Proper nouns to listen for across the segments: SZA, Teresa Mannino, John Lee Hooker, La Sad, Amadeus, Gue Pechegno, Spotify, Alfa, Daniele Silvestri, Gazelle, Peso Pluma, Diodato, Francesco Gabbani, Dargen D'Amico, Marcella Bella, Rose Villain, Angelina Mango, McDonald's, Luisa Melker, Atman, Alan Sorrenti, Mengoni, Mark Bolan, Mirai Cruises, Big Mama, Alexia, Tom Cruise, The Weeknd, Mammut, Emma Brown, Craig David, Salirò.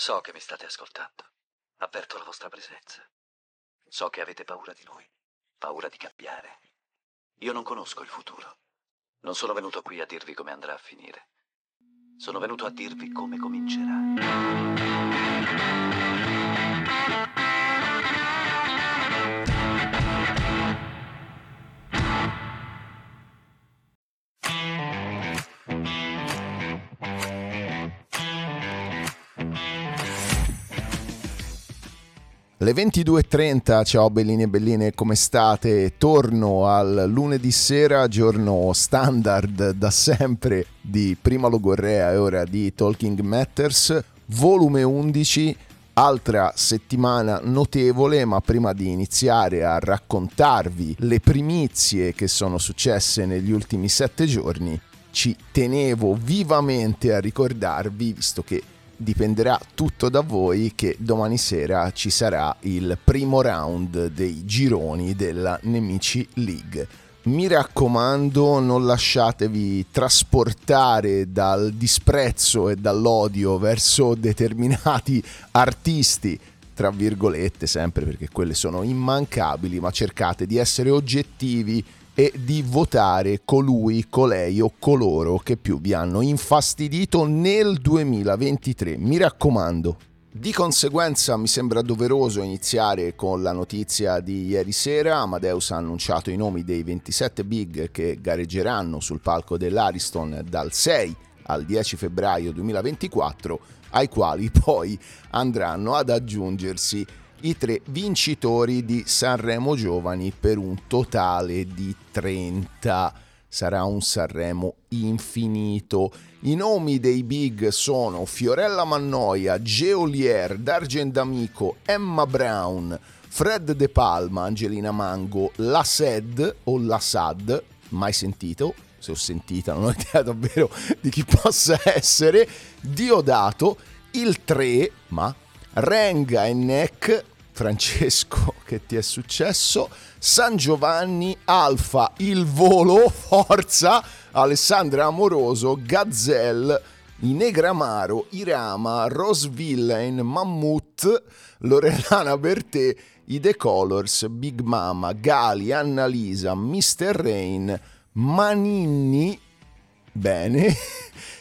So che mi state ascoltando. Avverto la vostra presenza. So che avete paura di noi, paura di cambiare. Io non conosco il futuro. Non sono venuto qui a dirvi come andrà a finire. Sono venuto a dirvi come comincerà. Le 22.30, ciao bellini e belline, come state? Torno al lunedì sera, giorno standard da sempre di Prima Logorrea e ora di Talking Matters, volume 11, altra settimana notevole, ma prima di iniziare a raccontarvi le primizie che sono successe negli ultimi 7 giorni, ci tenevo vivamente a ricordarvi, visto che dipenderà tutto da voi, che domani sera ci sarà il primo round dei gironi della Nemici League. Mi raccomando, non lasciatevi trasportare dal disprezzo e dall'odio verso determinati artisti, tra virgolette sempre, perché quelle sono immancabili, ma cercate di essere oggettivi e di votare colui, colei o coloro che più vi hanno infastidito nel 2023, mi raccomando. Di conseguenza mi sembra doveroso iniziare con la notizia di ieri sera. Amadeus ha annunciato i nomi dei 27 big che gareggeranno sul palco dell'Ariston dal 6 al 10 febbraio 2024, ai quali poi andranno ad aggiungersi i 3 vincitori di Sanremo Giovani per un totale di 30. Sarà un Sanremo infinito. I nomi dei big sono Fiorella Mannoia, Geolier, Dargen D'Amico, Emma Brown, Fred De Palma, Angelina Mango, La Sad o La Sad, mai sentito, se ho sentita non ho idea davvero di chi possa essere, Diodato, il 3, ma Renga e Neck, Francesco, che ti è successo? San Giovanni, Alfa, Il Volo, forza, Alessandra Amoroso, Gazelle, I Negramaro, Irama, Rose Villain, Mammut, Loredana Bertè, i The Colors, Big Mama, Gali, Annalisa, Mr. Rain, Maninni, bene,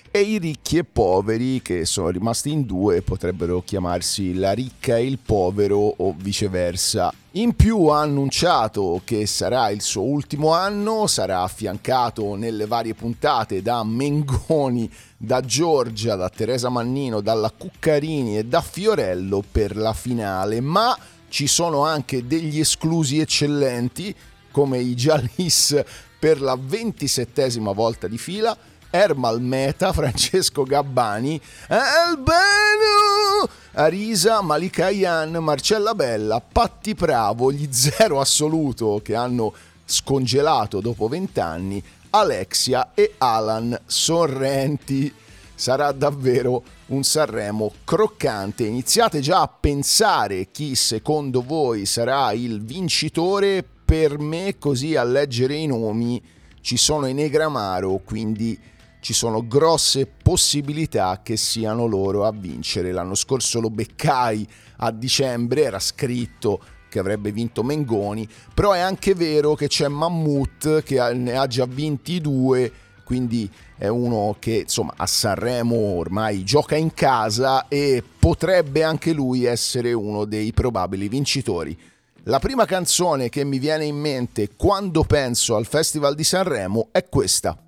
e i ricchi e poveri, che sono rimasti in 2, potrebbero chiamarsi la ricca e il povero o viceversa. In più ha annunciato che sarà il suo ultimo anno, sarà affiancato nelle varie puntate da Mengoni, da Giorgia, da Teresa Mannino, dalla Cuccarini e da Fiorello per la finale, ma ci sono anche degli esclusi eccellenti come i Gialis per la 27ª volta di fila, Ermal Meta, Francesco Gabbani, Albano, Arisa, Malika Ian, Marcella Bella, Patti Pravo, gli Zero Assoluto che hanno scongelato dopo 20 anni, Alexia e Alan Sorrenti. Sarà davvero un Sanremo croccante. Iniziate già a pensare chi secondo voi sarà il vincitore. Per me, così a leggere i nomi, ci sono i Negramaro, quindi ci sono grosse possibilità che siano loro a vincere. L'anno scorso lo beccai a dicembre, era scritto che avrebbe vinto Mengoni, però è anche vero che c'è Mammut che ne ha già vinti 2, quindi è uno che insomma a Sanremo ormai gioca in casa e potrebbe anche lui essere uno dei probabili vincitori. La prima canzone che mi viene in mente quando penso al Festival di Sanremo è questa.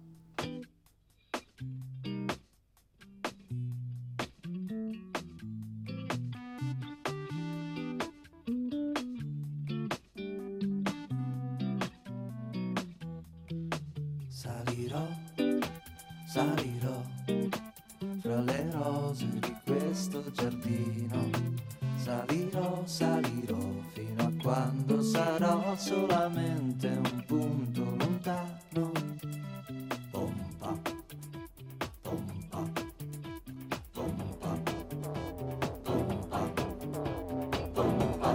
Salirò, salirò, fra le rose di questo giardino. Salirò, salirò, fino a quando sarò solamente un punto lontano. Pompa, pompa, pompa, pompa, pompa, pompa,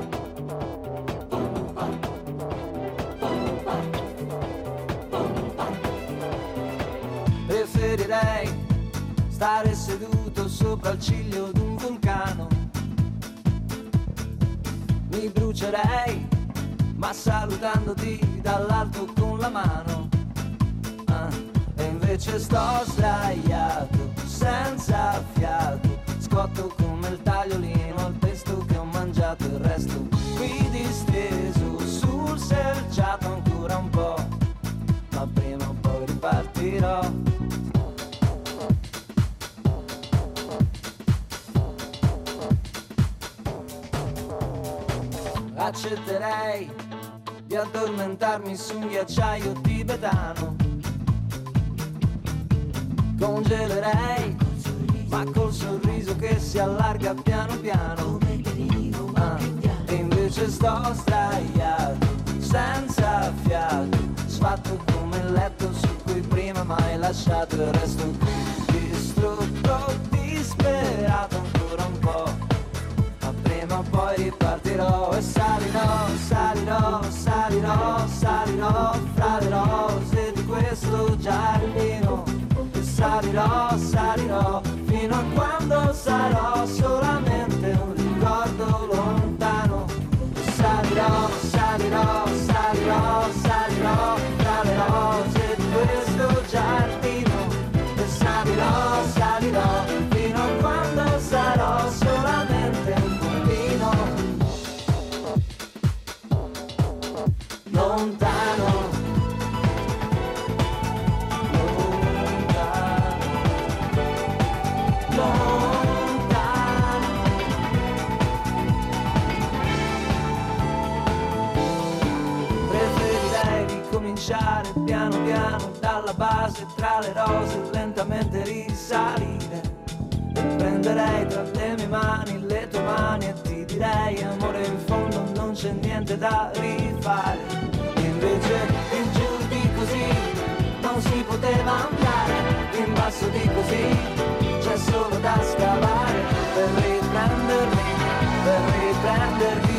pompa, pompa. Preferirei stare seduto sopra il ciglio d'un vulcano sfuggerei, ma salutandoti dall'alto con la mano. E invece sto sdraiato, senza fiato, scotto come il tagliolino il pesto che ho mangiato, il resto qui disteso sul selciato ancora un po', ma prima o poi ripartirò. Accetterei di addormentarmi su un ghiacciaio tibetano, congelerei ma col sorriso che si allarga piano piano. E invece sto sdraiato, senza fiato, sfatto come il letto su cui prima mai lasciato, il resto qui distrutto, disperato ancora un po', ma poi ripartirò e salirò, salirò, salirò, salirò fra le rose di questo giardino, e salirò, salirò fino a quando sarò solamente un ricordo lontano, e salirò, salirò, salirò, salirò fra le rose di questo giardino, e salirò, salirò fino a quando sarò solamente un lontano, lontano, lontano. Preferirei ricominciare piano piano dalla base, tra le rose lentamente risalire, e prenderei tra le mie mani le tue mani e ti direi amore in fondo non c'è niente da rifare. Invece in giù di così non si poteva andare, in basso di così c'è solo da scavare, per riprendermi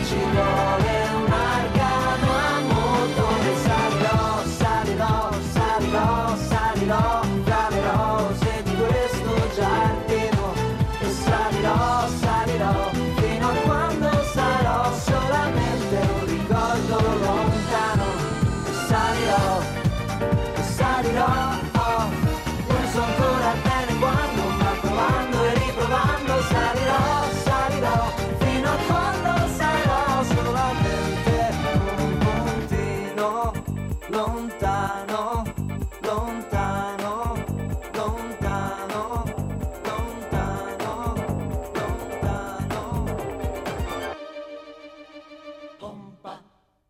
ci vuole un arcano a motore. Salirò, salirò, salirò, salirò tra le rose di questo giardino, e salirò, salirò fino a quando sarò solamente un ricordo lontano. Salirò, salirò, oh, non so ancora bene quando, ma provando e riprovando, salirò, salirò, fino a quando sarò solamente un puntino, lontano, lontano, lontano, lontano, lontano. Pompa.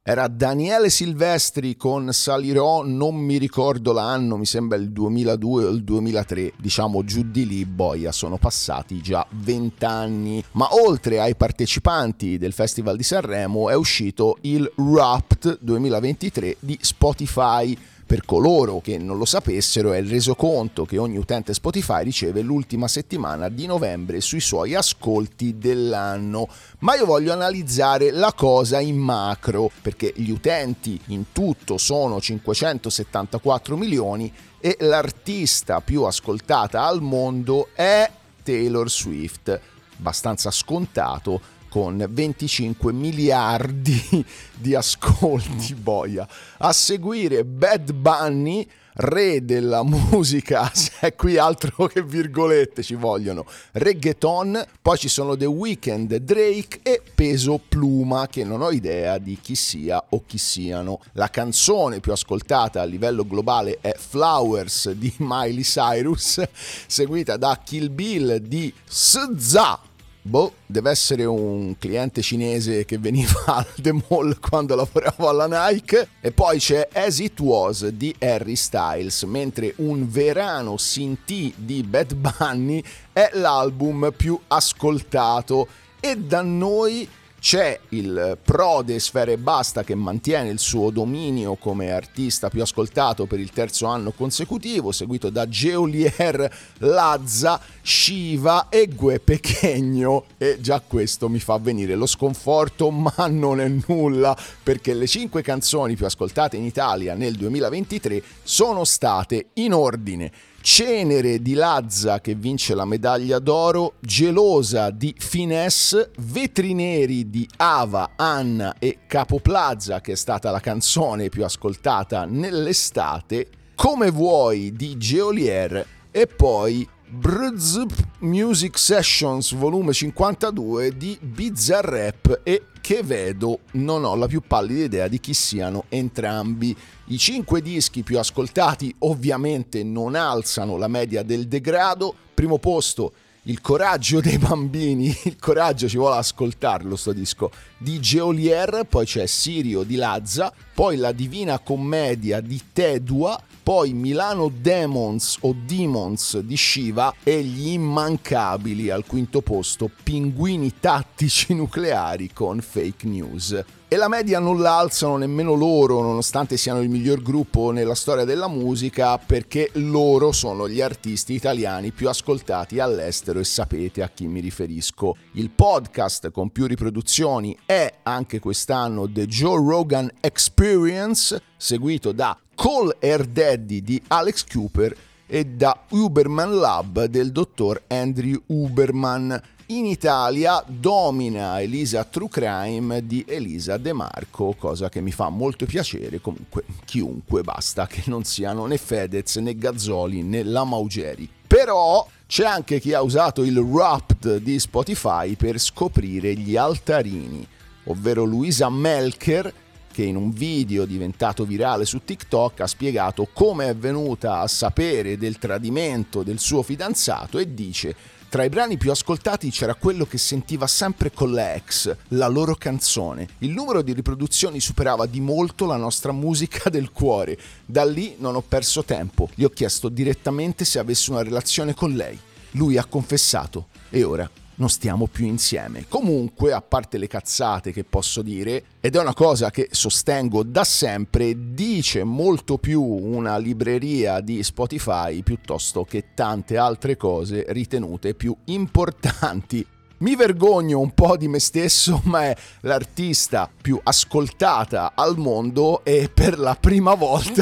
Era Daniele Silvestri con Salirò, non mi ricordo l'anno, mi sembra il 2002 o il 2003, diciamo giù di lì, boia, sono passati già 20 anni. Ma oltre ai partecipanti del Festival di Sanremo è uscito il Wrapped 2023 di Spotify. Per coloro che non lo sapessero, è il resoconto che ogni utente Spotify riceve l'ultima settimana di novembre sui suoi ascolti dell'anno. Ma io voglio analizzare la cosa in macro, perché gli utenti in tutto sono 574 milioni e l'artista più ascoltata al mondo è Taylor Swift, abbastanza scontato, con 25 miliardi di ascolti, boia. A seguire Bad Bunny, re della musica, è qui altro che virgolette ci vogliono, reggaeton. Poi ci sono The Weeknd, Drake e Peso Pluma, che non ho idea di chi sia o chi siano. La canzone più ascoltata a livello globale è Flowers di Miley Cyrus, seguita da Kill Bill di SZA. Boh, deve essere un cliente cinese che veniva al The Mall quando lavoravo alla Nike. E poi c'è As It Was di Harry Styles, mentre Un Verano Sin Ti di Bad Bunny è l'album più ascoltato. E da noi c'è il prode Sfera Ebbasta, che mantiene il suo dominio come artista più ascoltato per il 3° anno consecutivo, seguito da Geolier, Lazza, Shiva e Gue Pechegno. E già questo mi fa venire lo sconforto, ma non è nulla, perché le 5 canzoni più ascoltate in Italia nel 2023 sono state in ordine: Cenere di Lazza che vince la medaglia d'oro, Gelosa di Finesse, Vetri Neri di Ava, Anna e Capoplaza, che è stata la canzone più ascoltata nell'estate, Come Vuoi di Geolier e poi Brz Music Sessions volume 52 di Bizarrap e Che Vedo. Non ho la più pallida idea di chi siano entrambi. I 5 dischi più ascoltati ovviamente non alzano la media del degrado. Primo posto Il coraggio dei bambini, il coraggio ci vuole ascoltarlo sto disco, di Geolier, poi c'è Sirio di Lazza, poi La Divina Commedia di Tedua, poi Milano Demons o Demons di Shiva e gli immancabili al quinto posto Pinguini tattici nucleari con Fake News. E la media non la alzano nemmeno loro, nonostante siano il miglior gruppo nella storia della musica, perché loro sono gli artisti italiani più ascoltati all'estero e sapete a chi mi riferisco. Il podcast con più riproduzioni è anche quest'anno The Joe Rogan Experience, seguito da Call Her Daddy di Alex Cooper e da Huberman Lab del dottor Andrew Huberman. In Italia domina Elisa True Crime di Elisa De Marco, cosa che mi fa molto piacere, comunque chiunque, basta che non siano né Fedez né Gazzoli né La Maugeri. Però c'è anche chi ha usato il Wrapped di Spotify per scoprire gli altarini, ovvero Luisa Melker, che in un video diventato virale su TikTok ha spiegato come è venuta a sapere del tradimento del suo fidanzato e dice: tra i brani più ascoltati c'era quello che sentiva sempre con la ex, la loro canzone. Il numero di riproduzioni superava di molto la nostra musica del cuore. Da lì non ho perso tempo, gli ho chiesto direttamente se avessi una relazione con lei. Lui ha confessato e ora non stiamo più insieme. Comunque, a parte le cazzate che posso dire, ed è una cosa che sostengo da sempre, dice molto più una libreria di Spotify piuttosto che tante altre cose ritenute più importanti. Mi vergogno un po' di me stesso, ma è l'artista più ascoltata al mondo e per la prima volta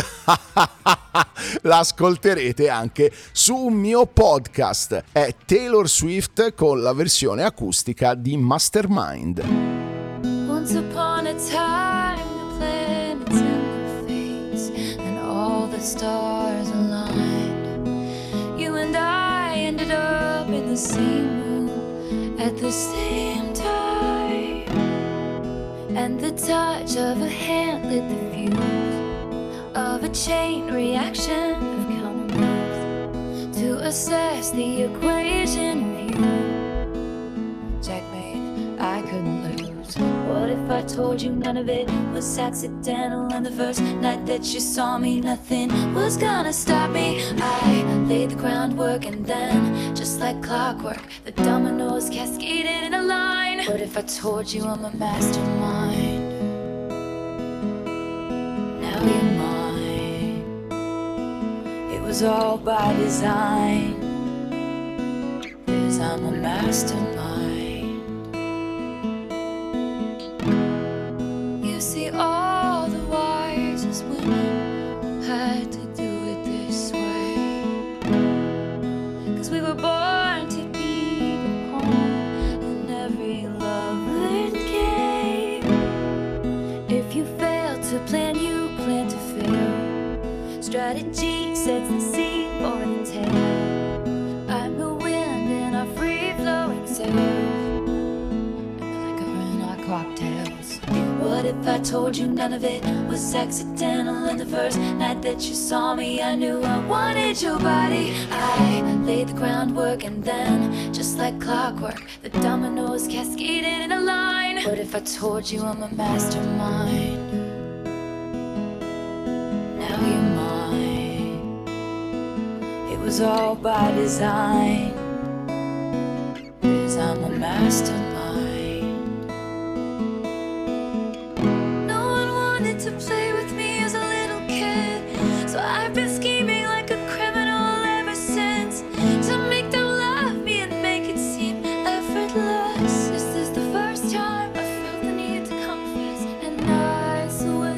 l'ascolterete anche su un mio podcast. È Taylor Swift con la versione acustica di Mastermind. Once upon a time the planets and the fates and all the stars aligned. You and I ended up in the same at the same time, and the touch of a hand lit the fuse of a chain reaction of counter moves to assess the equation of you. Checkmate, I couldn't lose. What if I told you none of it was accidental, and the first night that you saw me nothing was gonna stop me? I laid the groundwork and then, just like clockwork, the dominoes cascaded in a line. What if I told you I'm a mastermind? Now you're mine. It was all by design, 'cause I'm a mastermind. See, all the wisest women had to do it this way, 'cause we were born to be home in every lover's game. If you fail to plan, you plan to fail. Strategy sets the scene for the tale. I'm the wind in our free-flowing sails, and the liquor in our cocktails. What if I told you none of it was accidental, and the first night that you saw me I knew I wanted your body? I laid the groundwork and then, just like clockwork, the dominoes cascaded in a line. What if I told you I'm a mastermind? Now you're mine. It was all by design, 'cause I'm a mastermind. To play with me as a little kid, so I've been scheming like a criminal ever since, to make them love me and make it seem effortless. This is the first time I felt the need to confess, and I swear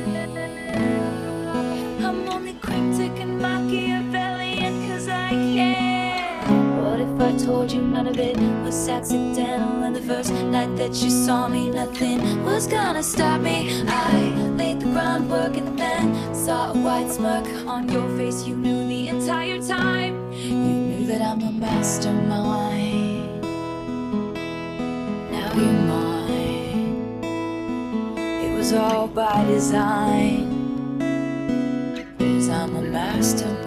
I'm only cryptic and Machiavellian 'cause I told you none of it was accidental. And the first night that you saw me, nothing was gonna stop me. I laid the groundwork and then saw a white smirk on your face. You knew the entire time, you knew that I'm a mastermind. Now you're mine. It was all by design, 'cause I'm a mastermind.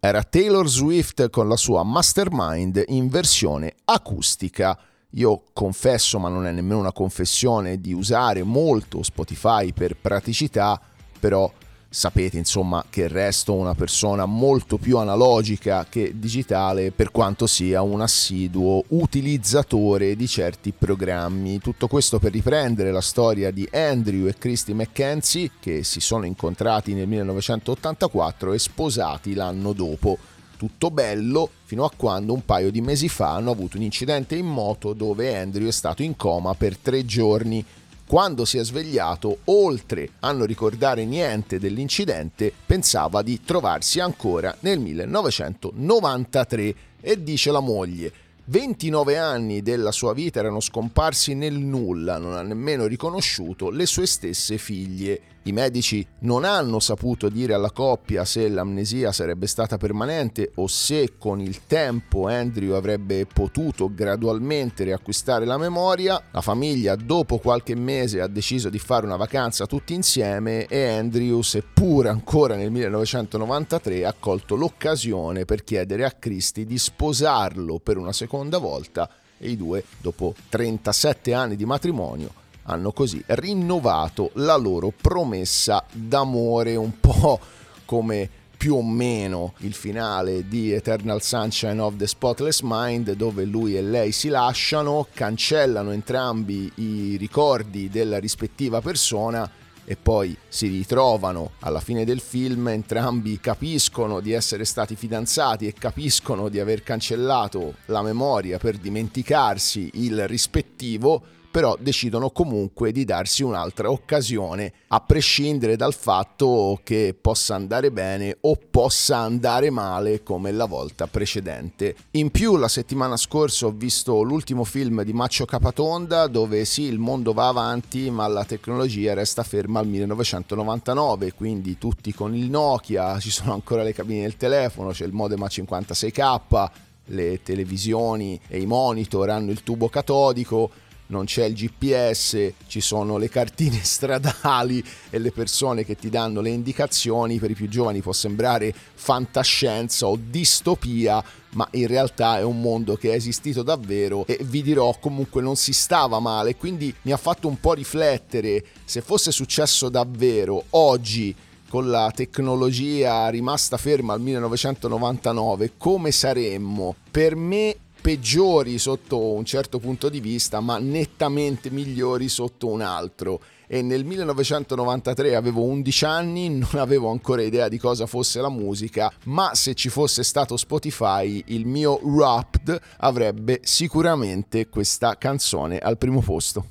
Era Taylor Swift con la sua Mastermind in versione acustica. Io confesso, ma non è nemmeno una confessione, di usare molto Spotify per praticità, però sapete insomma che resto una persona molto più analogica che digitale, per quanto sia un assiduo utilizzatore di certi programmi. Tutto questo per riprendere la storia di Andrew e Christy McKenzie, che si sono incontrati nel 1984 e sposati l'anno dopo. Tutto bello fino a quando un paio di mesi fa hanno avuto un incidente in moto dove Andrew è stato in coma per 3 giorni. Quando si è svegliato, oltre a non ricordare niente dell'incidente, pensava di trovarsi ancora nel 1993 e dice la moglie: 29 anni della sua vita erano scomparsi nel nulla, non ha nemmeno riconosciuto le sue stesse figlie. I medici non hanno saputo dire alla coppia se l'amnesia sarebbe stata permanente o se con il tempo Andrew avrebbe potuto gradualmente riacquistare la memoria. La famiglia dopo qualche mese ha deciso di fare una vacanza tutti insieme e Andrew, seppur ancora nel 1993, ha colto l'occasione per chiedere a Christy di sposarlo per una seconda volta e i due, dopo 37 anni di matrimonio, hanno così rinnovato la loro promessa d'amore, un po' come più o meno il finale di Eternal Sunshine of the Spotless Mind, dove lui e lei si lasciano, cancellano entrambi i ricordi della rispettiva persona e poi si ritrovano alla fine del film. Entrambi capiscono di essere stati fidanzati e capiscono di aver cancellato la memoria per dimenticarsi il rispettivo, però decidono comunque di darsi un'altra occasione, a prescindere dal fatto che possa andare bene o possa andare male come la volta precedente. In più, la settimana scorsa ho visto l'ultimo film di Maccio Capatonda, dove sì, il mondo va avanti ma la tecnologia resta ferma al 1999, quindi tutti con il Nokia, ci sono ancora le cabine del telefono, c'è il modem a 56k, le televisioni e i monitor hanno il tubo catodico, non c'è il GPS, ci sono le cartine stradali e le persone che ti danno le indicazioni. Per i più giovani può sembrare fantascienza o distopia, ma in realtà è un mondo che è esistito davvero e vi dirò comunque non si stava male, quindi mi ha fatto un po' riflettere se fosse successo davvero oggi con la tecnologia rimasta ferma al 1999, come saremmo. Per me peggiori sotto un certo punto di vista, ma nettamente migliori sotto un altro. E nel 1993 avevo 11 anni, non avevo ancora idea di cosa fosse la musica, ma se ci fosse stato Spotify, il mio Wrapped avrebbe sicuramente questa canzone al primo posto.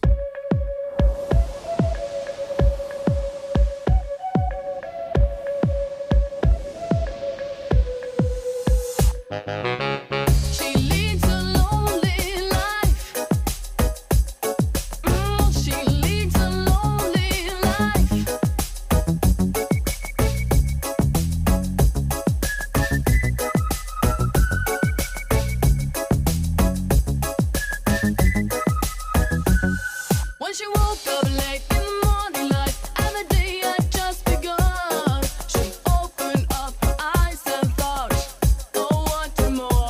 More.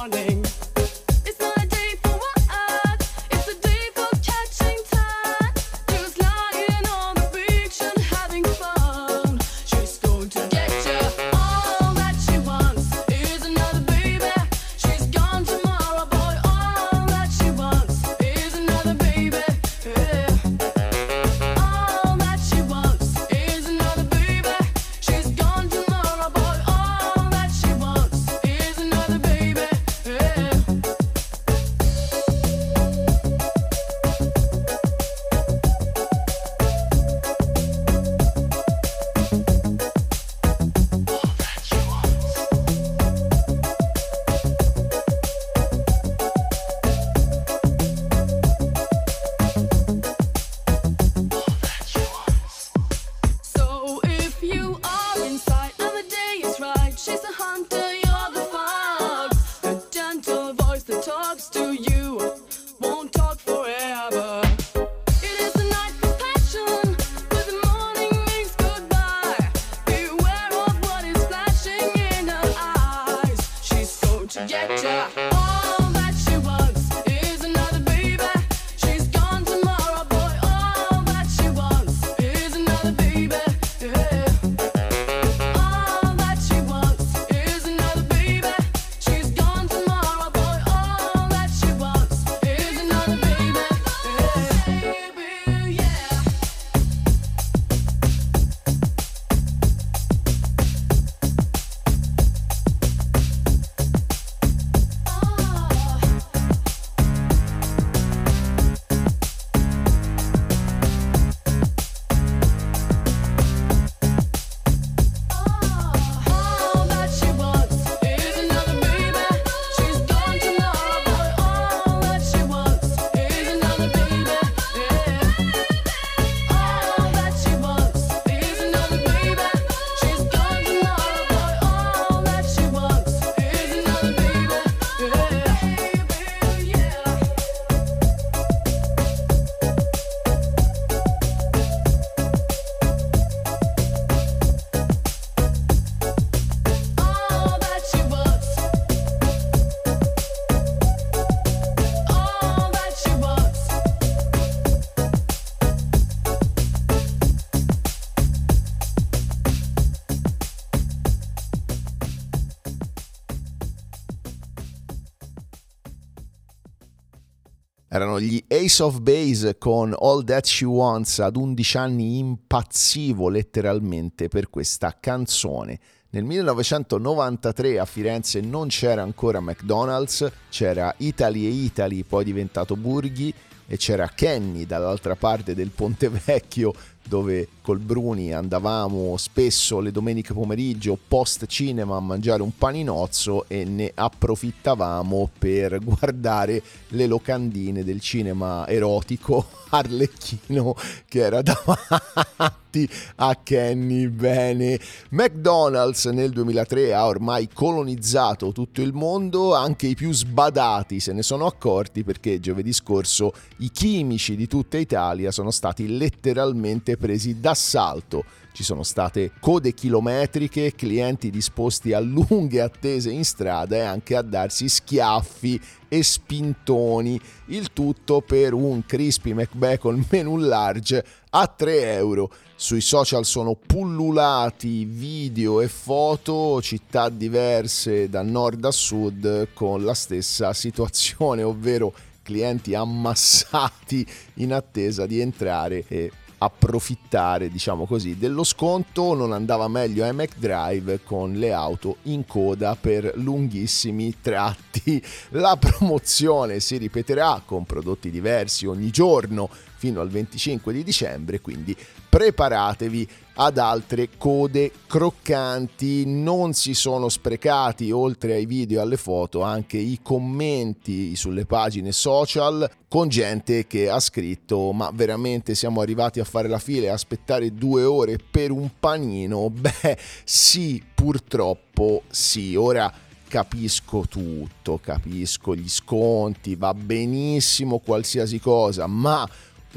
Erano gli Ace of Base con All That She Wants. Ad 11 anni impazzivo letteralmente per questa canzone. Nel 1993 a Firenze non c'era ancora McDonald's, c'era Italy e Italy, poi diventato Burghi, e c'era Kenny dall'altra parte del Ponte Vecchio, dove col Bruni andavamo spesso le domeniche pomeriggio post cinema a mangiare un paninozzo e ne approfittavamo per guardare le locandine del cinema erotico arlecchino che era davanti a Kenny. Bene, McDonald's nel 2003 ha ormai colonizzato tutto il mondo, anche i più sbadati se ne sono accorti, perché giovedì scorso i chimici di tutta Italia sono stati letteralmente presi d'assalto. Ci sono state code chilometriche, clienti disposti a lunghe attese in strada e anche a darsi schiaffi e spintoni, il tutto per un Crispy McBacon menu large a 3 euro. Sui social sono pullulati video e foto, città diverse da nord a sud con la stessa situazione, ovvero clienti ammassati in attesa di entrare e approfittare, diciamo così, dello sconto. Non andava meglio a McDrive con le auto in coda per lunghissimi tratti. La promozione si ripeterà con prodotti diversi ogni giorno fino al 25 di dicembre, quindi preparatevi ad altre code croccanti. Non si sono sprecati, oltre ai video e alle foto, anche i commenti sulle pagine social, con gente che ha scritto: ma veramente siamo arrivati a fare la fila e aspettare 2 ore per un panino? Beh sì, purtroppo sì. Ora capisco tutto, capisco gli sconti, va benissimo qualsiasi cosa, ma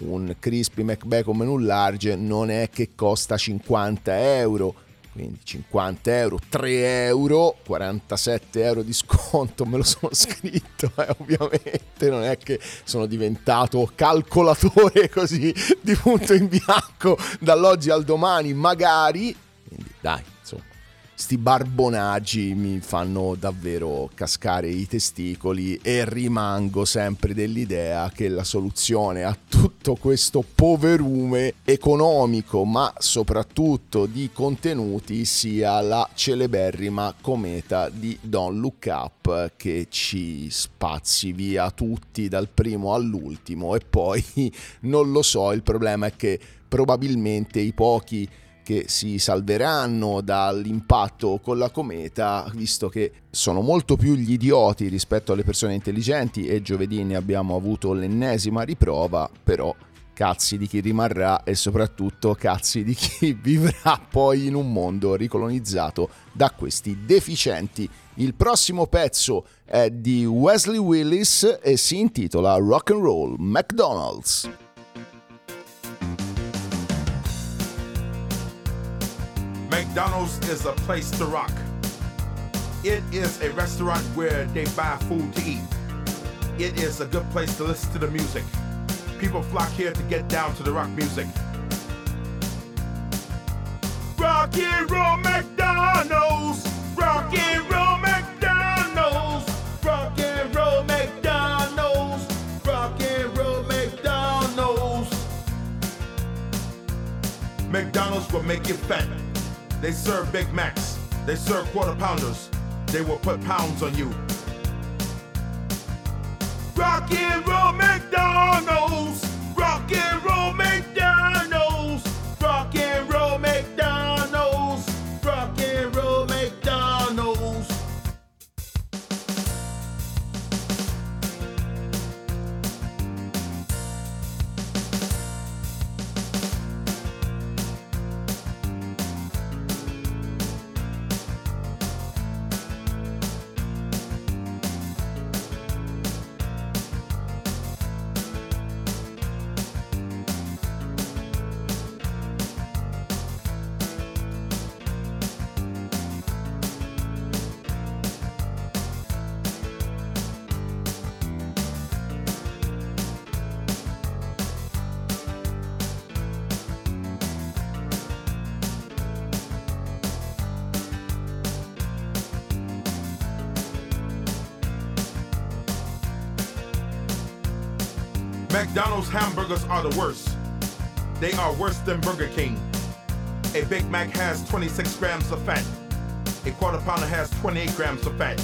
un Crispy McBacon menu large non è che costa 50 euro, quindi 50 euro, 3 euro, 47 euro di sconto, me lo sono scritto, ovviamente non è che sono diventato calcolatore così di punto in bianco dall'oggi al domani, magari, quindi dai, insomma, sti barbonaggi mi fanno davvero cascare i testicoli e rimango sempre dell'idea che la soluzione a tutto questo poverume economico, ma soprattutto di contenuti, sia la celeberrima cometa di Don't Look Up, che ci spazzi via tutti dal primo all'ultimo. E poi non lo so, il problema è che probabilmente i pochi che si salveranno dall'impatto con la cometa, visto che sono molto più gli idioti rispetto alle persone intelligenti, e giovedì ne abbiamo avuto l'ennesima riprova, però cazzi di chi rimarrà e soprattutto cazzi di chi vivrà poi in un mondo ricolonizzato da questi deficienti. Il prossimo pezzo è di Wesley Willis e si intitola Rock and Roll McDonald's. McDonald's is a place to rock. It is a restaurant where they buy food to eat. It is a good place to listen to the music. People flock here to get down to the rock music. Rock and roll McDonald's. Rock and roll McDonald's. Rock and roll McDonald's. Rock and roll McDonald's. McDonald's will make you fat. They serve Big Macs. They serve quarter pounders. They will put pounds on you. Rock and roll McDonald's. Rock and roll McDonald's. Rock and roll McDonald's. Rock and roll McDonald's. McDonald's hamburgers are the worst. They are worse than Burger King. A Big Mac has 26 grams of fat. A quarter pounder has 28 grams of fat.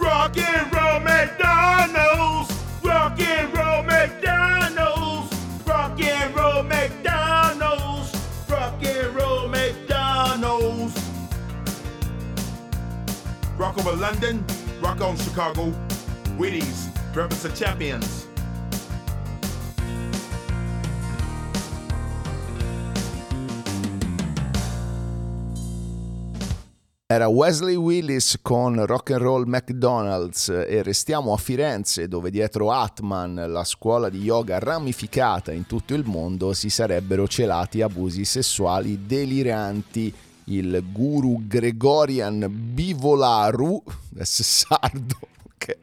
Rock and roll McDonald's. Rock and roll McDonald's. Rock and roll McDonald's. Rock and roll McDonald's. Rock over London. Rock on Chicago. Wheaties, breakfast of champions. Era Wesley Willis con Rock and Roll McDonald's e restiamo a Firenze, dove dietro Atman, la scuola di yoga ramificata in tutto il mondo, si sarebbero celati abusi sessuali deliranti. Il guru Gregorian Bivolaru, sardo, ok,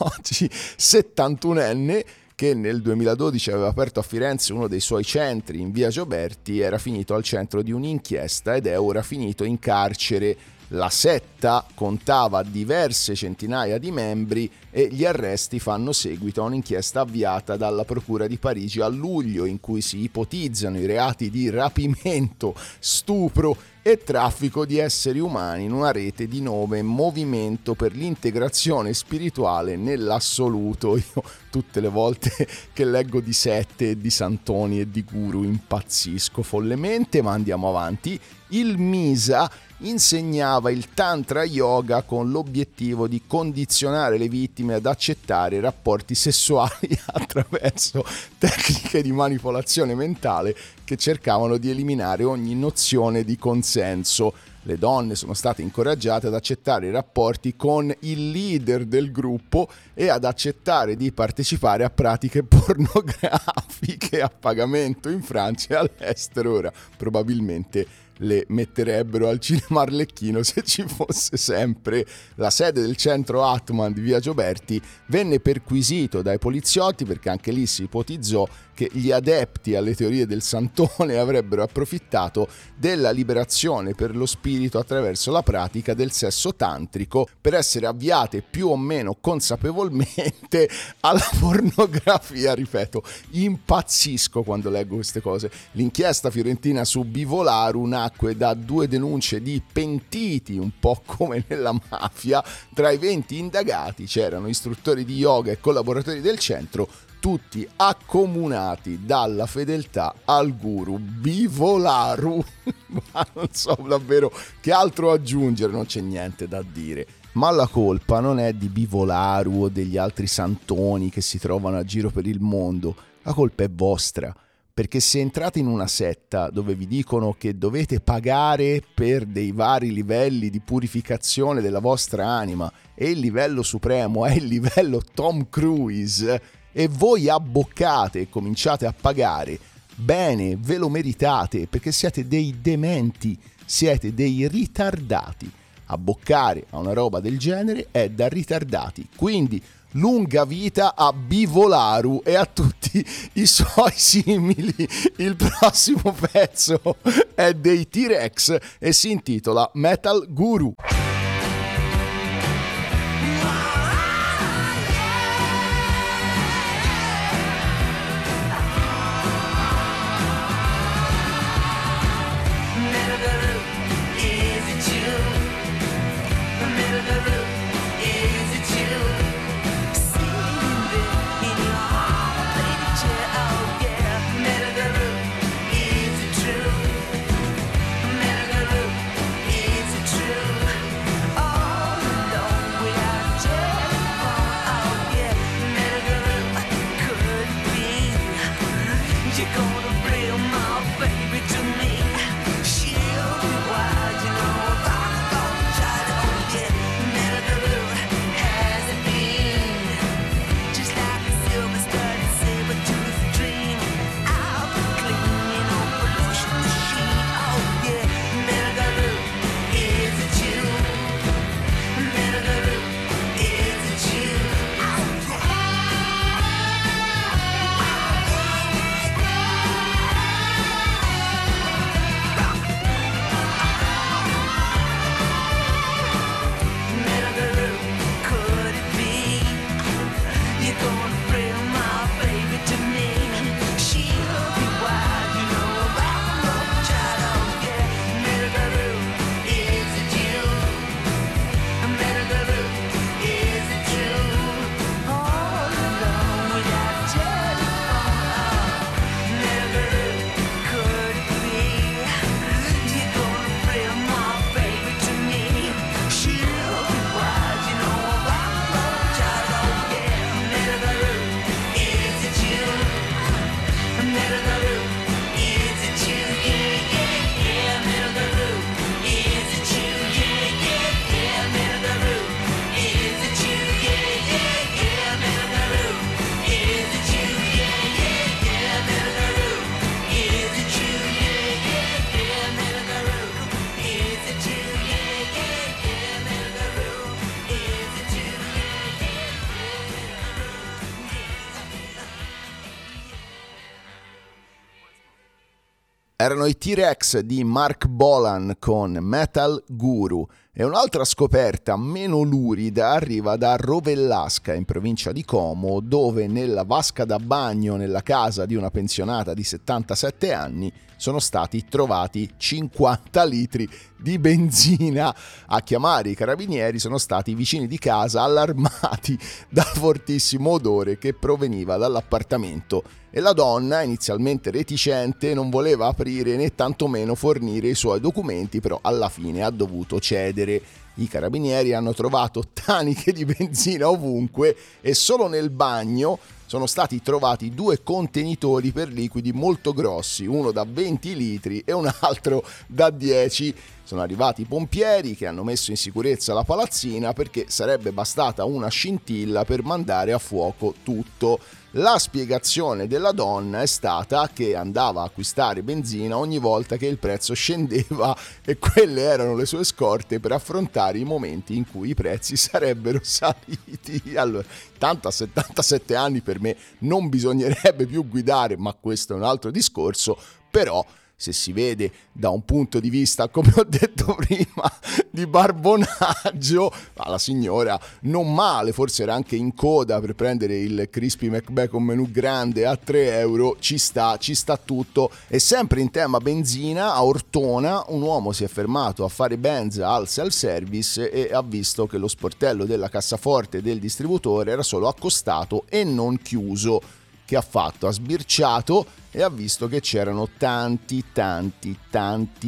oggi 71enne, che nel 2012 aveva aperto a Firenze uno dei suoi centri in via Gioberti, era finito al centro di un'inchiesta ed è ora finito in carcere. La setta contava diverse centinaia di membri e gli arresti fanno seguito a un'inchiesta avviata dalla Procura di Parigi a luglio, in cui si ipotizzano i reati di rapimento, stupro e traffico di esseri umani in una rete di nome Movimento per l'Integrazione Spirituale nell'Assoluto. Io tutte le volte che leggo di sette, di santoni e di guru impazzisco follemente, ma andiamo avanti. Il Misa insegnava il Tantra Yoga con l'obiettivo di condizionare le vittime ad accettare rapporti sessuali attraverso tecniche di manipolazione mentale che cercavano di eliminare ogni nozione di consenso. Le donne sono state incoraggiate ad accettare i rapporti con il leader del gruppo e ad accettare di partecipare a pratiche pornografiche a pagamento in Francia e all'estero. Ora probabilmente le metterebbero al cinema Arlecchino se ci fosse sempre. La sede del centro Atman di via Gioberti venne perquisito dai poliziotti, perché anche lì si ipotizzò che gli adepti alle teorie del santone avrebbero approfittato della liberazione per lo spirito attraverso la pratica del sesso tantrico per essere avviate più o meno consapevolmente alla pornografia. Ripeto, impazzisco quando leggo queste cose. L'inchiesta fiorentina su Bivolaru nacque da due denunce di pentiti, un po' come nella mafia. Tra i 20 indagati c'erano istruttori di yoga e collaboratori del centro, tutti accomunati dalla fedeltà al guru Bivolaru. Ma non so davvero che altro aggiungere, non c'è niente da dire. Ma la colpa non è di Bivolaru o degli altri santoni che si trovano a giro per il mondo. la colpa è vostra, perché se entrate in una setta dove vi dicono che dovete pagare per dei vari livelli di purificazione della vostra anima e il livello supremo è il livello Tom Cruise e voi abboccate e cominciate a pagare, bene, ve lo meritate, perché siete dei dementi, siete dei ritardati. Abboccare a una roba del genere è da ritardati, quindi lunga vita a Bivolaru e a tutti i suoi simili. Il prossimo pezzo è dei T-Rex e si intitola Metal Guru. Erano i T-Rex di Mark Bolan con Metal Guru. E un'altra scoperta meno lurida arriva da Rovellasca, in provincia di Como, dove nella vasca da bagno nella casa di una pensionata di 77 anni sono stati trovati 50 litri di benzina. A chiamare i carabinieri sono stati i vicini di casa, allarmati dal fortissimo odore che proveniva dall'appartamento, e la donna, inizialmente reticente, non voleva aprire né tantomeno fornire i suoi documenti, però alla fine ha dovuto cedere. I carabinieri hanno trovato taniche di benzina ovunque e solo nel bagno sono stati trovati 2 contenitori per liquidi molto grossi, uno da 20 litri e un altro da 10. Sono arrivati i pompieri che hanno messo in sicurezza la palazzina, perché sarebbe bastata una scintilla per mandare a fuoco tutto. La spiegazione della donna è stata che andava a acquistare benzina ogni volta che il prezzo scendeva e quelle erano le sue scorte per affrontare i momenti in cui i prezzi sarebbero saliti. Allora, tanto a 77 anni per me non bisognerebbe più guidare, ma questo è un altro discorso, però se si vede da un punto di vista, come ho detto prima, di barbonaggio, la signora non male, forse era anche in coda per prendere il Crispy McBacon menù grande a 3 euro, ci sta tutto. E sempre in tema benzina, a Ortona un uomo si è fermato a fare benza al self-service e ha visto che lo sportello della cassaforte del distributore era solo accostato e non chiuso. Che ha fatto? Ha sbirciato e ha visto che c'erano tanti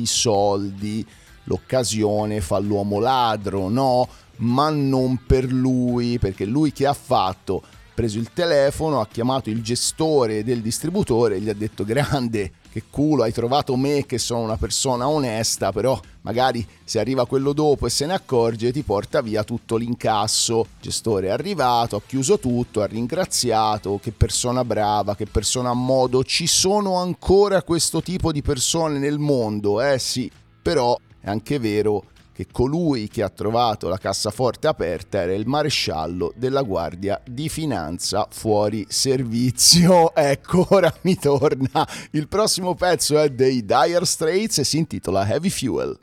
soldi. L'occasione fa l'uomo ladro, no? Ma non per lui, perché lui che ha fatto? preso il telefono, ha chiamato il gestore del distributore e gli ha detto: grande, che culo, hai trovato me che sono una persona onesta, però magari se arriva quello dopo e se ne accorge ti porta via tutto l'incasso. Il gestore è arrivato, ha chiuso tutto, ha ringraziato, che persona brava, che persona a modo. Ci sono ancora questo tipo di persone nel mondo, eh sì, però è anche vero che colui che ha trovato la cassaforte aperta era il maresciallo della Guardia di Finanza fuori servizio. Ecco, ora mi torna. Il prossimo pezzo è dei Dire Straits e si intitola Heavy Fuel.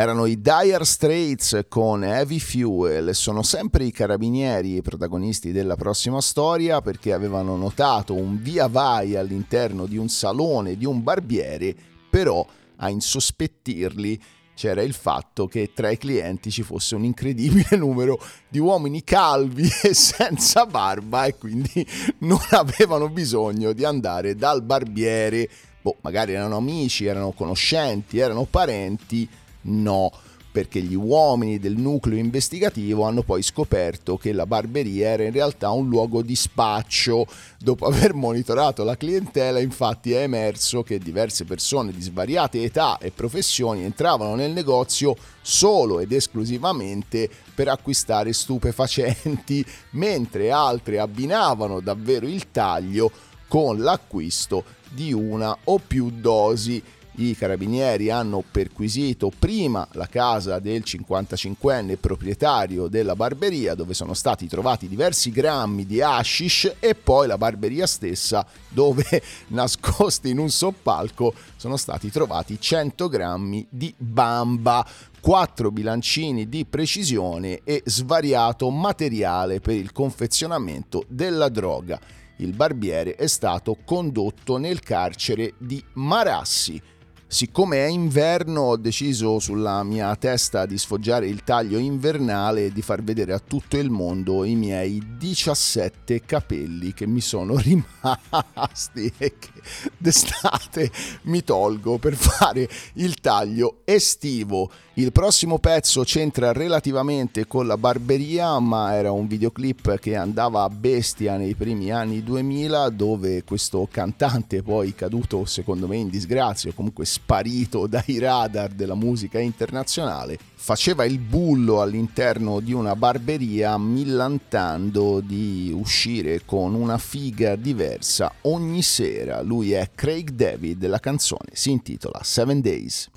Erano i Dire Straits con Heavy Fuel. Sono sempre i carabinieri i protagonisti della prossima storia, perché avevano notato un via vai all'interno di un salone di un barbiere, però a insospettirli c'era il fatto che tra i clienti ci fosse un incredibile numero di uomini calvi e senza barba, e quindi non avevano bisogno di andare dal barbiere. Boh, magari erano amici, erano conoscenti, erano parenti. No, perché gli uomini del nucleo investigativo hanno poi scoperto che la barberia era in realtà un luogo di spaccio. Dopo aver monitorato la clientela, infatti, è emerso che diverse persone di svariate età e professioni entravano nel negozio solo ed esclusivamente per acquistare stupefacenti, mentre altre abbinavano davvero il taglio con l'acquisto di una o più dosi. I carabinieri hanno perquisito prima la casa del 55enne proprietario della barberia, dove sono stati trovati diversi grammi di hashish, e poi la barberia stessa, dove nascosti in un soppalco sono stati trovati 100 grammi di bamba, 4 bilancini di precisione e svariato materiale per il confezionamento della droga. Il barbiere è stato condotto nel carcere di Marassi. Siccome è inverno, ho deciso sulla mia testa di sfoggiare il taglio invernale e di far vedere a tutto il mondo i miei 17 capelli che mi sono rimasti e che d'estate mi tolgo per fare il taglio estivo. Il prossimo pezzo c'entra relativamente con la barberia, ma era un videoclip che andava a bestia nei primi anni 2000, dove questo cantante, poi caduto secondo me in disgrazia o comunque sparito dai radar della musica internazionale, faceva il bullo all'interno di una barberia millantando di uscire con una figa diversa ogni sera. Lui è Craig David, la canzone si intitola 7 Days.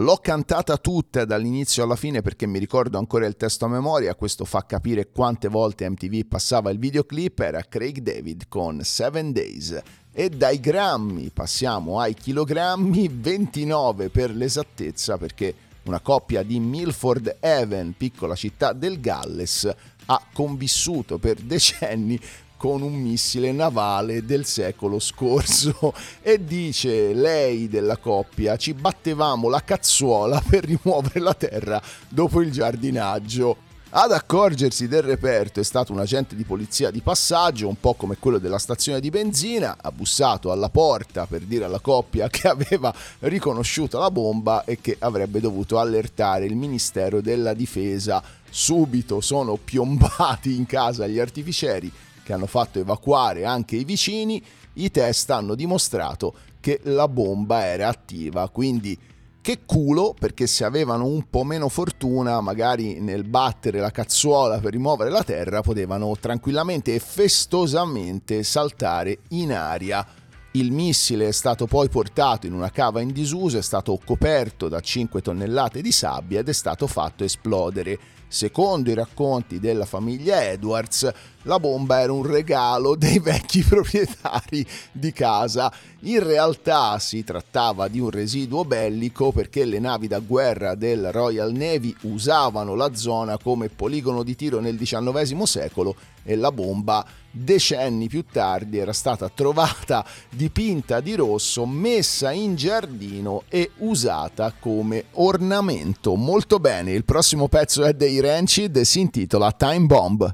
L'ho cantata tutta dall'inizio alla fine perché mi ricordo ancora il testo a memoria. Questo fa capire quante volte MTV passava il videoclip. Era Craig David con 7 Days. E dai grammi passiamo ai chilogrammi, 29 per l'esattezza, perché una coppia di Milford Haven, piccola città del Galles, ha convissuto per decenni con un missile navale del secolo scorso. E dice lei della coppia: ci battevamo la cazzuola per rimuovere la terra dopo il giardinaggio. Ad accorgersi del reperto è stato un agente di polizia di passaggio, un po' come quello della stazione di benzina. Ha bussato alla porta per dire alla coppia che aveva riconosciuto la bomba e che avrebbe dovuto allertare il Ministero della Difesa. Subito sono piombati in casa gli artificieri, che hanno fatto evacuare anche i vicini. I test hanno dimostrato che la bomba era attiva, quindi che culo, perché se avevano un po' meno fortuna, magari nel battere la cazzuola per rimuovere la terra, potevano tranquillamente e festosamente saltare in aria. Il missile è stato poi portato in una cava in disuso, è stato coperto da 5 tonnellate di sabbia ed è stato fatto esplodere. Secondo i racconti della famiglia Edwards, la bomba era un regalo dei vecchi proprietari di casa. In realtà si trattava di un residuo bellico, perché le navi da guerra della Royal Navy usavano la zona come poligono di tiro nel XIX secolo e la bomba decenni più tardi era stata trovata dipinta di rosso, messa in giardino e usata come ornamento. Molto bene, il prossimo pezzo è dei Rancid e si intitola Time Bomb.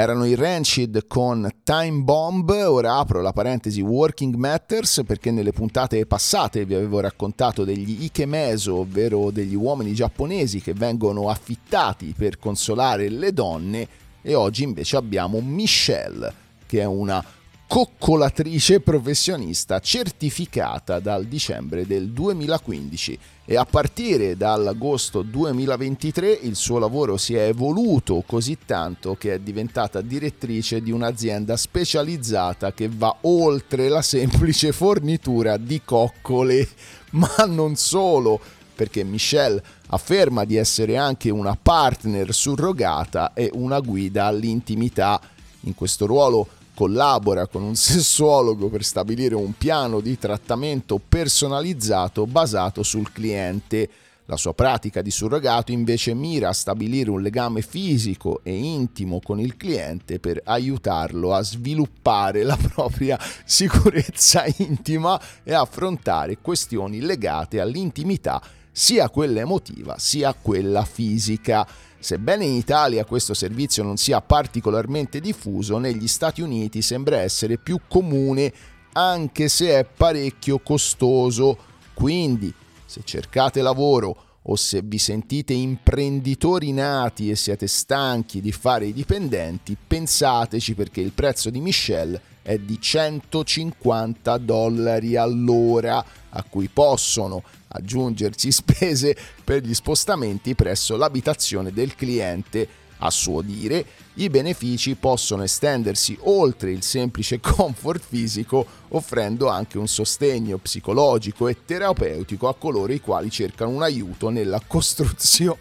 Erano i Rancid con Time Bomb. Ora apro la parentesi Working Matters, perché nelle puntate passate vi avevo raccontato degli ikemeso, ovvero degli uomini giapponesi che vengono affittati per consolare le donne, e oggi invece abbiamo Michelle, che è una coccolatrice professionista certificata dal dicembre del 2015 e a partire dall'agosto 2023 il suo lavoro si è evoluto così tanto che è diventata direttrice di un'azienda specializzata che va oltre la semplice fornitura di coccole, ma non solo, perché Michelle afferma di essere anche una partner surrogata e una guida all'intimità. In questo ruolo collabora con un sessuologo per stabilire un piano di trattamento personalizzato basato sul cliente. La sua pratica di surrogato invece mira a stabilire un legame fisico e intimo con il cliente per aiutarlo a sviluppare la propria sicurezza intima e affrontare questioni legate all'intimità, sia quella emotiva sia quella fisica. Sebbene in Italia questo servizio non sia particolarmente diffuso, negli Stati Uniti sembra essere più comune, anche se è parecchio costoso. Quindi, se cercate lavoro o se vi sentite imprenditori nati e siete stanchi di fare i dipendenti, pensateci, perché il prezzo di Michelle è di $150 all'ora, a cui possono aggiungersi spese per gli spostamenti presso l'abitazione del cliente. A suo dire, i benefici possono estendersi oltre il semplice comfort fisico, offrendo anche un sostegno psicologico e terapeutico a coloro i quali cercano un aiuto nella costruzione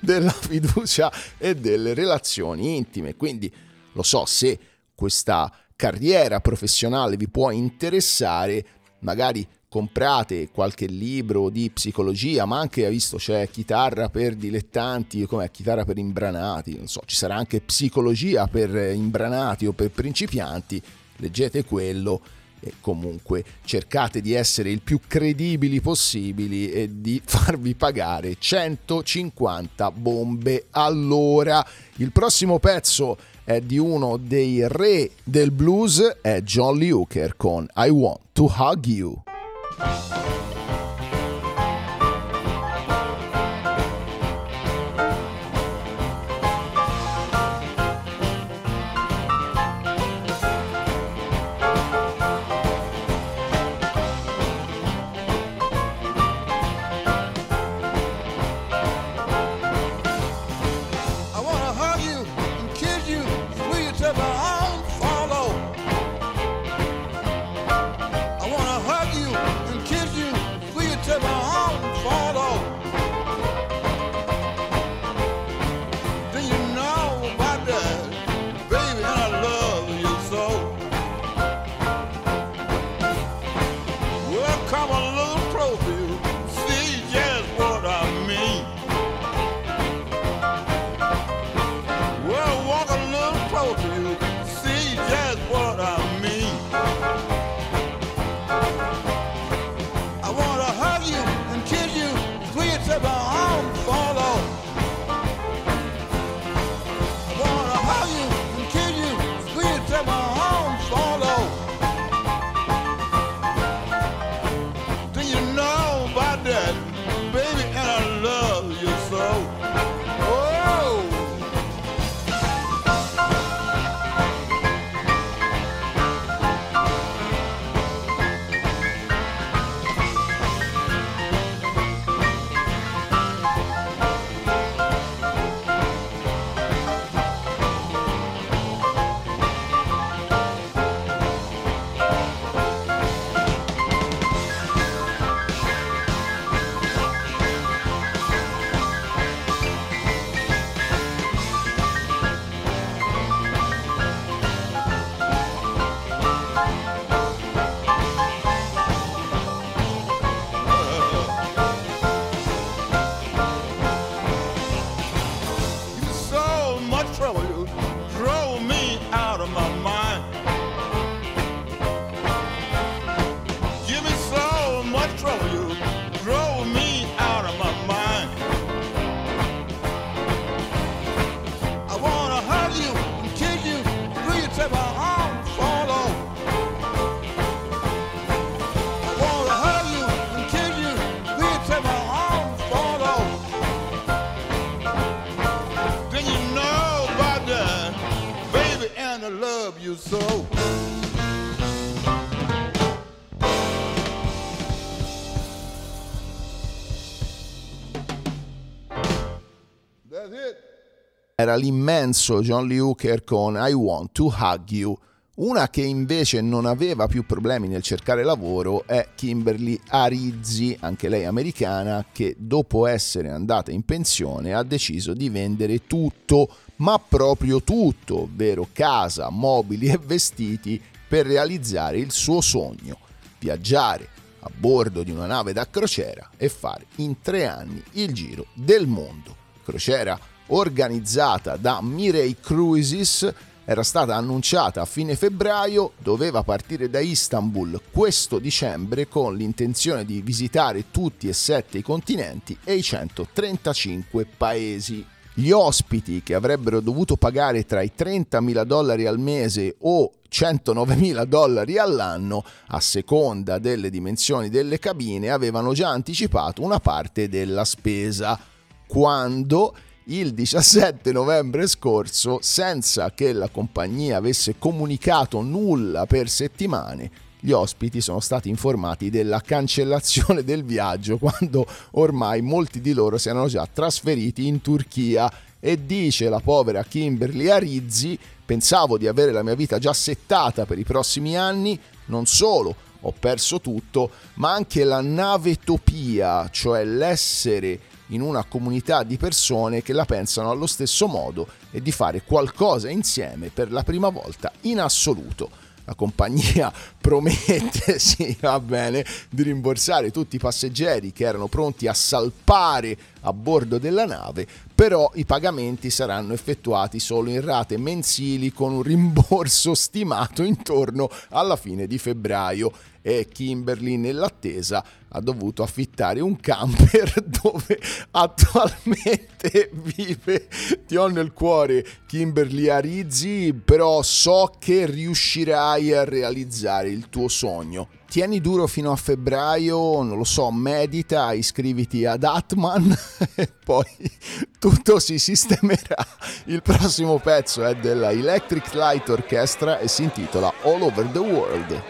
della fiducia e delle relazioni intime. Quindi, lo so, se questa carriera professionale vi può interessare, magari comprate qualche libro di psicologia, ma anche, ha visto, c'è chitarra per dilettanti, com'è, chitarra per imbranati, non so, ci sarà anche psicologia per imbranati o per principianti. Leggete quello e comunque cercate di essere il più credibili possibili e di farvi pagare 150 bombe all'ora. Il prossimo pezzo è di uno dei re del blues, è John Lee Hooker con I Want to Hug You. Give you era l'immenso John Lee Hooker con I Want to Hug You. Una che invece non aveva più problemi nel cercare lavoro è Kimberly Arizzi, anche lei americana, che dopo essere andata in pensione ha deciso di vendere tutto, ma proprio tutto, ovvero casa, mobili e vestiti, per realizzare il suo sogno: viaggiare a bordo di una nave da crociera e fare in 3 anni il giro del mondo. Crociera organizzata da Mirai Cruises, era stata annunciata a fine febbraio, doveva partire da Istanbul questo dicembre con l'intenzione di visitare tutti e 7 i continenti e i 135 paesi. Gli ospiti, che avrebbero dovuto pagare tra i $30.000 al mese o $109.000 all'anno, a seconda delle dimensioni delle cabine, avevano già anticipato una parte della spesa, quando il 17 novembre scorso, senza che la compagnia avesse comunicato nulla per settimane, gli ospiti sono stati informati della cancellazione del viaggio, quando ormai molti di loro si erano già trasferiti in Turchia. E dice la povera Kimberly Arizzi: pensavo di avere la mia vita già settata per i prossimi anni, non solo ho perso tutto, ma anche la navetopia, cioè l'essere in una comunità di persone che la pensano allo stesso modo e di fare qualcosa insieme per la prima volta in assoluto. La compagnia promette, sì, va bene, di rimborsare tutti i passeggeri che erano pronti a salpare a bordo della nave, però i pagamenti saranno effettuati solo in rate mensili, con un rimborso stimato intorno alla fine di febbraio. E Kimberly, nell'attesa, ha dovuto affittare un camper dove attualmente vive. Ti ho nel cuore, Kimberly Arizzi, però so che riuscirai a realizzare il tuo sogno. Tieni duro fino a febbraio, non lo so, medita, iscriviti ad Atman e poi tutto si sistemerà. Il prossimo pezzo è della Electric Light Orchestra e si intitola All Over the World.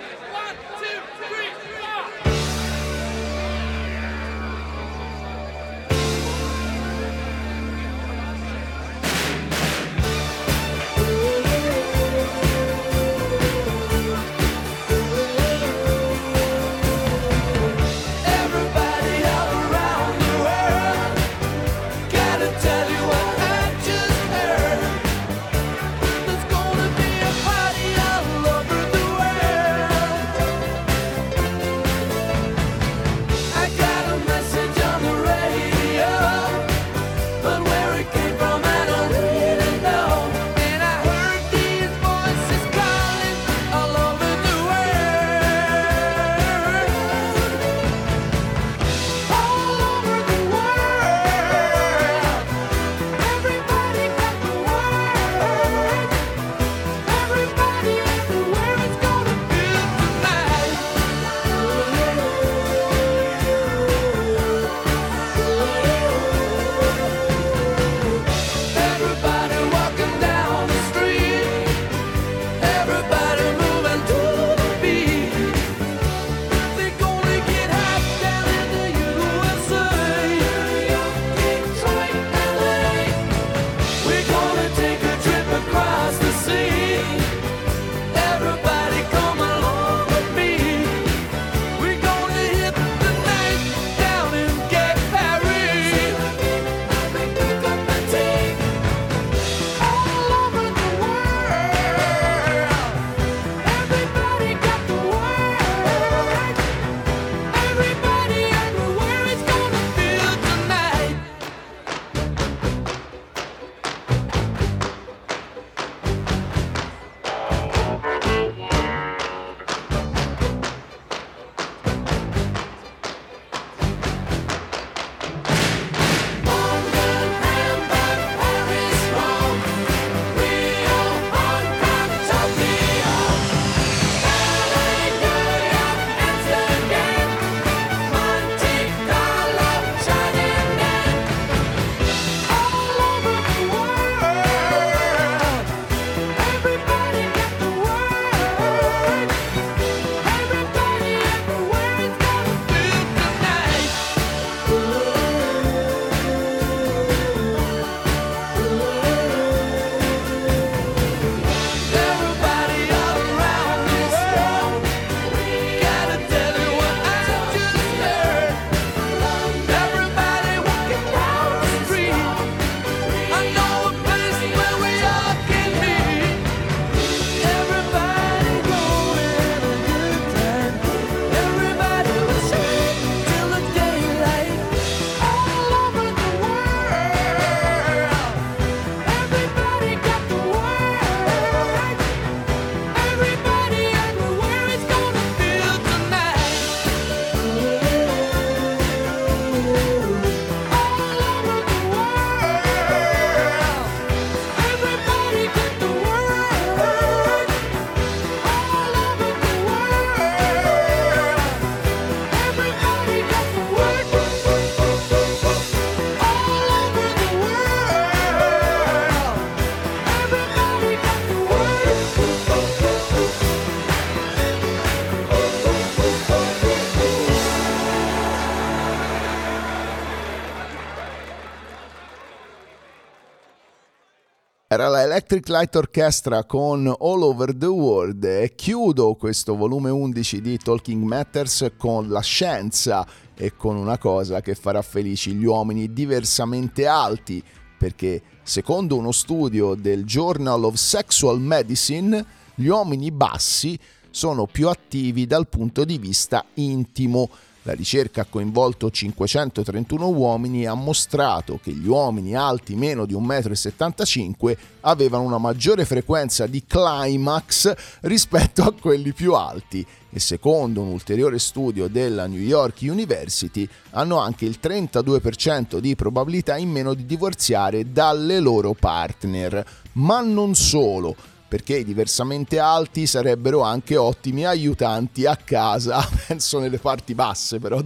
Era la Electric Light Orchestra con All Over the World e chiudo questo volume 11 di Talking Matters con la scienza e con una cosa che farà felici gli uomini diversamente alti, perché secondo uno studio del Journal of Sexual Medicine gli uomini bassi sono più attivi dal punto di vista intimo. La ricerca ha coinvolto 531 uomini e ha mostrato che gli uomini alti meno di 1,75 m avevano una maggiore frequenza di climax rispetto a quelli più alti e, secondo un ulteriore studio della New York University, hanno anche il 32% di probabilità in meno di divorziare dalle loro partner. Ma non solo, perché i diversamente alti sarebbero anche ottimi aiutanti a casa, penso nelle parti basse però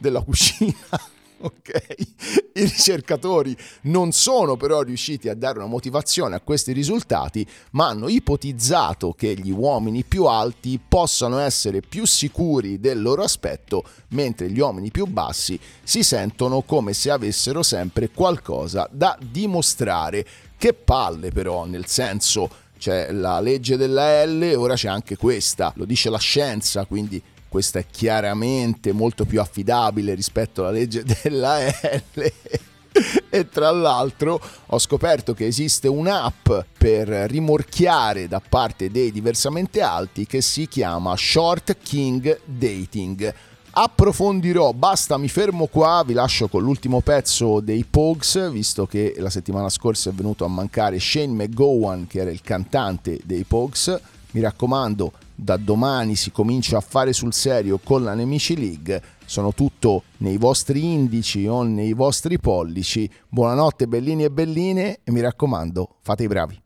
della cucina. Ok, i ricercatori non sono però riusciti a dare una motivazione a questi risultati, ma hanno ipotizzato che gli uomini più alti possano essere più sicuri del loro aspetto, mentre gli uomini più bassi si sentono come se avessero sempre qualcosa da dimostrare. Che palle però, nel senso, c'è la legge della L, ora c'è anche questa, lo dice la scienza, quindi questa è chiaramente molto più affidabile rispetto alla legge della L. E tra l'altro ho scoperto che esiste un'app per rimorchiare da parte dei diversamente alti che si chiama Short King Dating. Approfondirò, basta, mi fermo qua, vi lascio con l'ultimo pezzo dei Pogues, visto che la settimana scorsa è venuto a mancare Shane McGowan, che era il cantante dei Pogues. Mi raccomando, da domani si comincia a fare sul serio con la Nemici League, sono tutto nei vostri indici o nei vostri pollici. Buonanotte bellini e belline e mi raccomando, fate i bravi.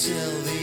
Tell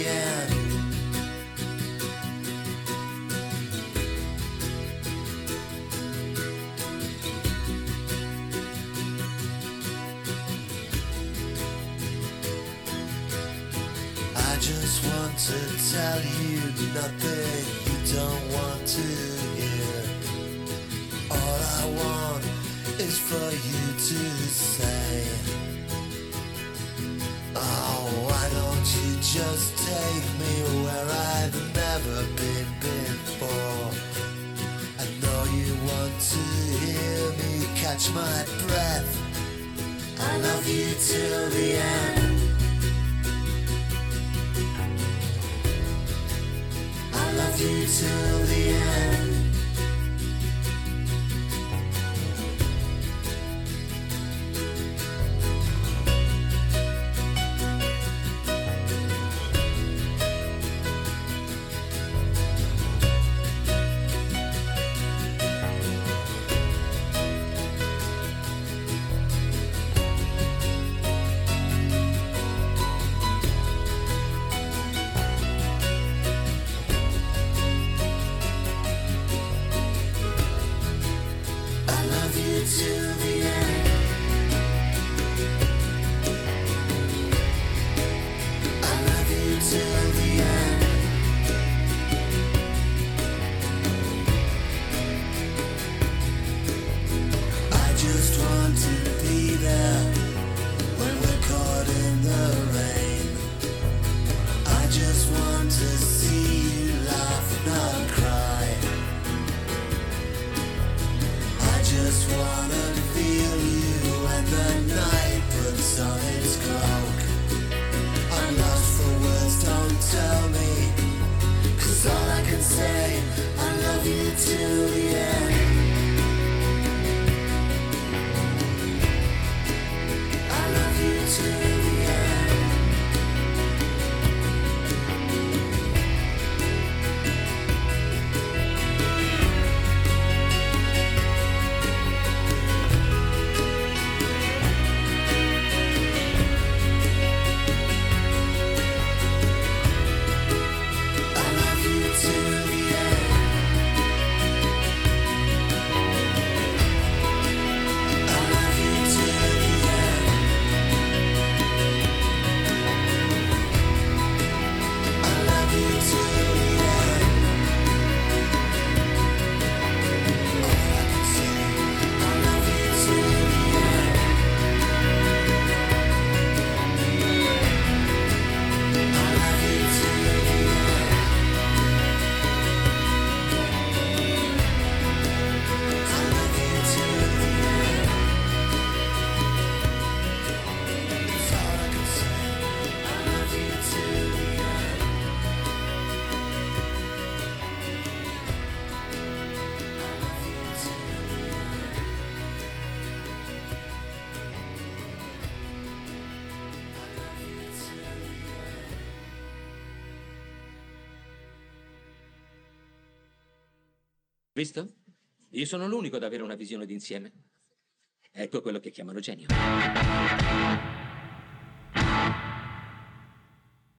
me, 'cause all I can say, I love you too. Visto? Io sono l'unico ad avere una visione d'insieme. Ecco quello che chiamano genio.